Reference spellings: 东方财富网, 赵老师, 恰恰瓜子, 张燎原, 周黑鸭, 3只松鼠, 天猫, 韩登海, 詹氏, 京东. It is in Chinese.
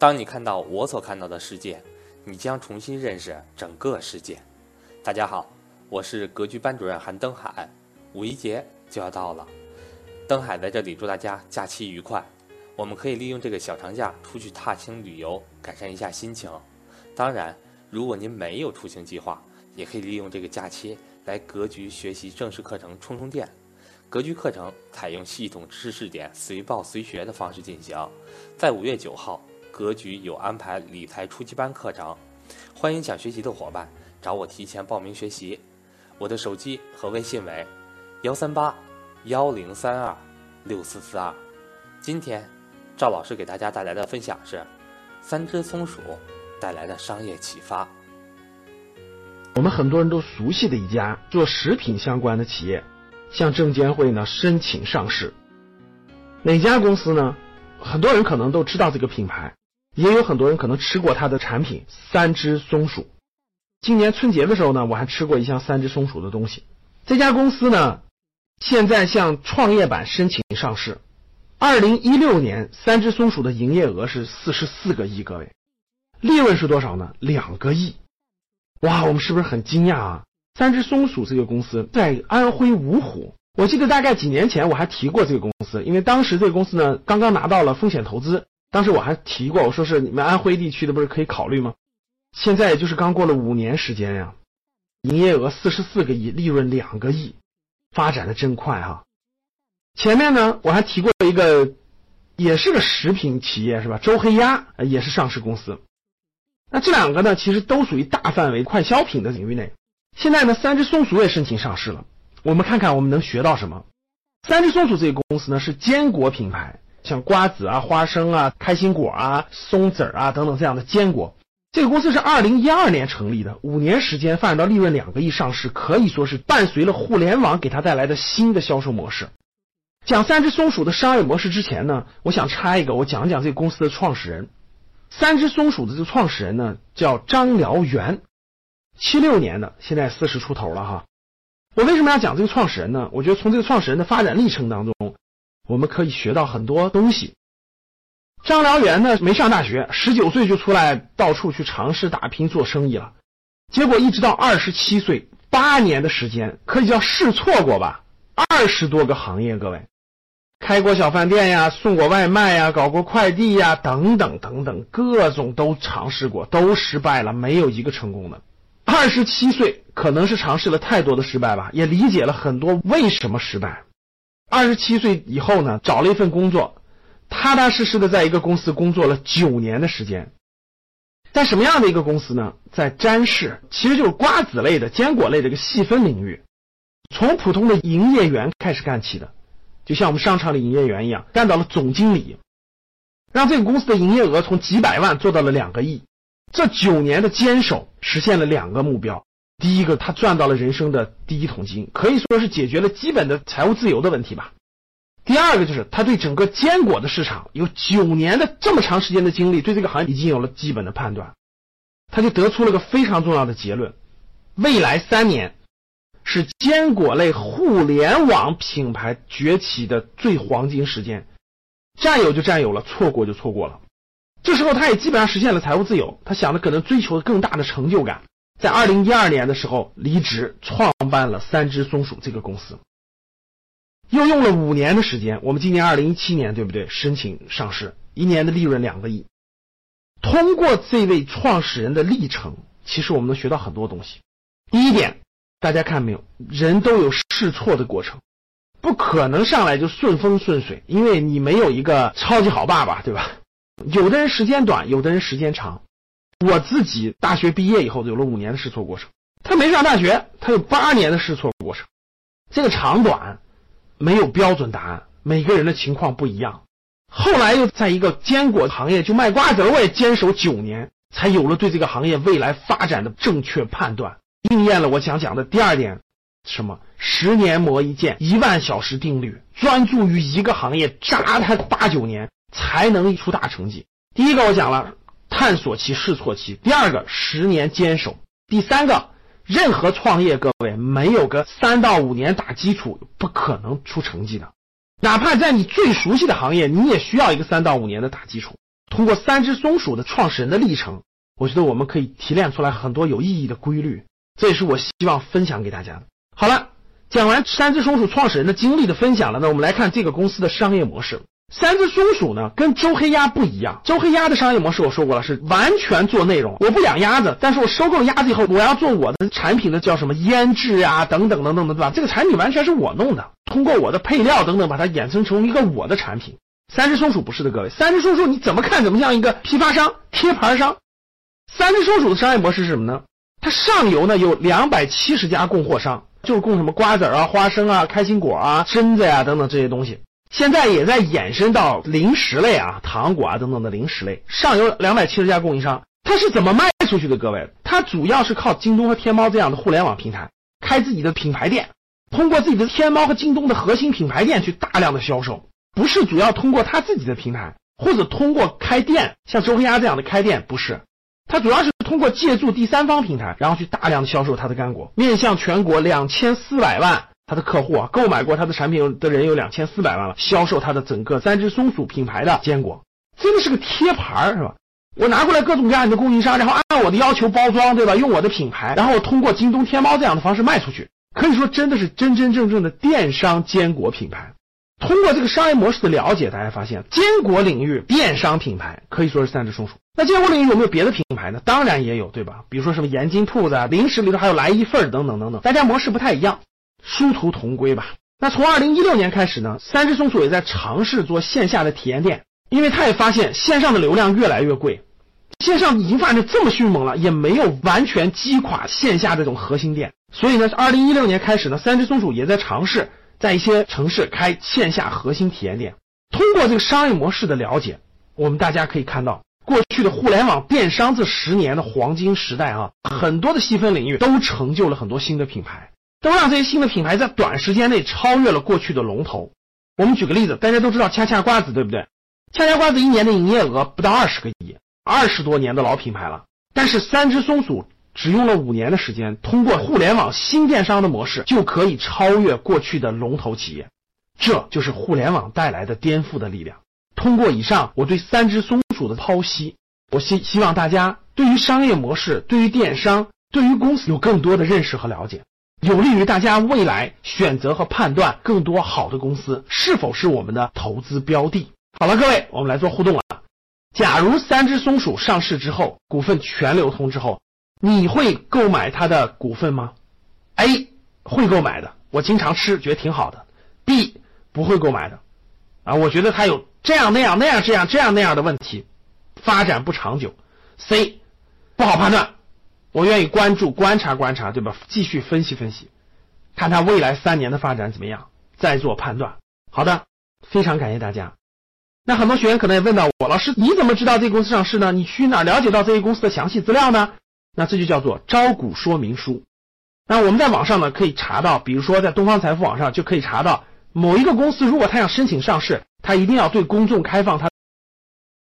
当你看到我所看到的世界，你将重新认识整个世界。大家好，我是格局班主任韩登海。五一节就要到了，登海在这里祝大家假期愉快。我们可以利用这个小长假出去踏青旅游，改善一下心情。当然，如果您没有出行计划，也可以利用这个假期来格局学习正式课程充充电。格局课程采用系统知识点随报随学的方式进行，在5月9号。格局有安排理财初级班课程，欢迎想学习的伙伴找我提前报名学习。我的手机和微信为13810326442。今天赵老师给大家带来的分享是3只松鼠带来的商业启发。我们很多人都熟悉的一家做食品相关的企业，向证监会呢申请上市。哪家公司呢？很多人可能都知道这个品牌，也有很多人可能吃过它的产品3只松鼠。今年春节的时候呢，我还吃过一项3只松鼠的东西。这家公司呢，现在向创业板申请上市。2016年3只松鼠的营业额是44个亿，各位，利润是多少呢？2个亿。哇，我们是不是很惊讶啊？3只松鼠这个公司在安徽芜湖，我记得大概几年前我还提过这个公司，因为当时这个公司呢刚刚拿到了风险投资，当时我还提过，我说是你们安徽地区的不是可以考虑吗？现在也就是刚过了5年时间呀，营业额44个亿，利润2个亿，发展的真快哈。前面呢我还提过一个，也是个食品企业是吧？周黑鸭也是上市公司。那这两个呢其实都属于大范围快消品的领域内。现在呢3只松鼠也申请上市了。我们看看我们能学到什么。3只松鼠这个公司呢是坚果品牌，像瓜子啊、花生啊、开心果啊、松子啊等等这样的坚果。这个公司是2012年成立的，5年时间发展到利润2个亿上市，可以说是伴随了互联网给它带来的新的销售模式。讲3只松鼠的商业模式之前呢，我想插一个，我讲讲这个公司的创始人。3只松鼠的这个创始人呢叫张燎原，76年的，现在40出头了哈。我为什么要讲这个创始人呢？我觉得从这个创始人的发展历程当中，我们可以学到很多东西。张燎原呢没上大学，19岁就出来到处去尝试打拼做生意了，结果一直到27岁8年的时间，可以叫试错过吧，20多个行业，各位，开过小饭店呀，送过外卖呀，搞过快递呀，等等等等，各种都尝试过，都失败了，没有一个成功的。27岁可能是尝试了太多的失败吧，也理解了很多为什么失败。27岁以后呢，找了一份工作，踏踏实实的在一个公司工作了9年的时间。在什么样的一个公司呢？在詹氏，其实就是瓜子类的、坚果类的一个细分领域，从普通的营业员开始干起的，就像我们商场里营业员一样，干到了总经理，让这个公司的营业额从几百万做到了2个亿。这9年的坚守实现了2个目标。第一个，他赚到了人生的第一桶金，可以说是解决了基本的财务自由的问题吧。第二个就是他对整个坚果的市场有9年的这么长时间的经历，对这个行业已经有了基本的判断。他就得出了个非常重要的结论，未来3年是坚果类互联网品牌崛起的最黄金时间，占有就占有了，错过就错过了。这时候他也基本上实现了财务自由，他想的可能追求更大的成就感。在2012年的时候离职，创办了3只松鼠这个公司，又用了5年的时间，我们今年2017年对不对，申请上市，1年的利润2个亿。通过这位创始人的历程，其实我们能学到很多东西。第一点，大家看没有，人都有试错的过程，不可能上来就顺风顺水，因为你没有一个超级好爸爸，对吧？有的人时间短，有的人时间长。我自己大学毕业以后有了5年的试错过程，他没上大学，他有8年的试错过程。这个长短没有标准答案，每个人的情况不一样。后来又在一个坚果行业，就卖瓜子，我也坚守9年，才有了对这个行业未来发展的正确判断，应验了我想讲的第二点，什么10年磨一剑，1万小时定律，专注于一个行业扎它8、9年。才能出大成绩。第一个我讲了，探索期、试错期；第二个，10年坚守；第三个，任何创业，各位，没有个3到5年打基础，不可能出成绩的。哪怕在你最熟悉的行业，你也需要一个3到5年的打基础。通过三只松鼠的创始人的历程，我觉得我们可以提炼出来很多有意义的规律，这也是我希望分享给大家的。好了，讲完三只松鼠创始人的经历的分享了呢，我们来看这个公司的商业模式。三只松鼠呢跟周黑鸭不一样，周黑鸭的商业模式我说过了，是完全做内容，我不养鸭子，但是我收购了鸭子以后，我要做我的产品的叫什么腌制啊等等等等等，对吧？这个产品完全是我弄的，通过我的配料等等把它衍生成一个我的产品。三只松鼠不是的，各位，三只松鼠你怎么看怎么像一个批发商、贴牌商。三只松鼠的商业模式是什么呢？它上游呢有270家供货商，就是供什么瓜子啊、花生啊、开心果啊、榛子呀等等这些东西。现在也在衍生到零食类啊，糖果啊等等的零食类，上游270家供应商。它是怎么卖出去的，各位？它主要是靠京东和天猫这样的互联网平台，开自己的品牌店，通过自己的天猫和京东的核心品牌店去大量的销售，不是主要通过它自己的平台，或者通过开店，像周黑鸭这样的开店，不是。它主要是通过借助第三方平台，然后去大量的销售它的干果，面向全国2400万。他的客户啊，购买过他的产品的人有2400万了，销售他的整个三只松鼠品牌的坚果，真的是个贴牌是吧？我拿过来各种各样的供应商，然后按我的要求包装，对吧？用我的品牌，然后我通过京东、天猫这样的方式卖出去，可以说真的是真真正正的电商坚果品牌。通过这个商业模式的了解，大家发现坚果领域电商品牌可以说是三只松鼠。那坚果领域有没有别的品牌呢？当然也有，对吧？比如说什么盐津铺子啊，零食里头还有来一份等等等等，大家模式不太一样。殊途同归吧。那从2016年开始呢，三只松鼠也在尝试做线下的体验店，因为他也发现线上的流量越来越贵，线上已经发展这么迅猛了，也没有完全击垮线下这种核心店。所以呢，2016年开始呢，三只松鼠也在尝试在一些城市开线下核心体验店。通过这个商业模式的了解，我们大家可以看到过去的互联网电商这10年的黄金时代啊，很多的细分领域都成就了很多新的品牌，都让这些新的品牌在短时间内超越了过去的龙头。我们举个例子，大家都知道恰恰瓜子，对不对？恰恰瓜子一年的营业额不到20个亿，20多年的老品牌了。但是三只松鼠只用了5年的时间，通过互联网新电商的模式就可以超越过去的龙头企业，这就是互联网带来的颠覆的力量。通过以上我对三只松鼠的剖析，我希望大家对于商业模式、对于电商、对于公司有更多的认识和了解，有利于大家未来选择和判断更多好的公司是否是我们的投资标的。好了，各位，我们来做互动了。假如三只松鼠上市之后，股份全流通之后，你会购买它的股份吗？ A 会购买的，我经常吃，觉得挺好的。 B 不会购买的，啊，我觉得它有这样那样那样这样那样的问题，发展不长久。 C 不好判断，我愿意关注观察，对吧？继续分析，看它未来3年的发展怎么样，再做判断。好的，非常感谢大家。那很多学员可能也问到我，老师你怎么知道这个公司上市呢？你去哪了解到这些公司的详细资料呢？那这就叫做招股说明书。那我们在网上呢可以查到，比如说在东方财富网上就可以查到某一个公司，如果它想申请上市，它一定要对公众开放它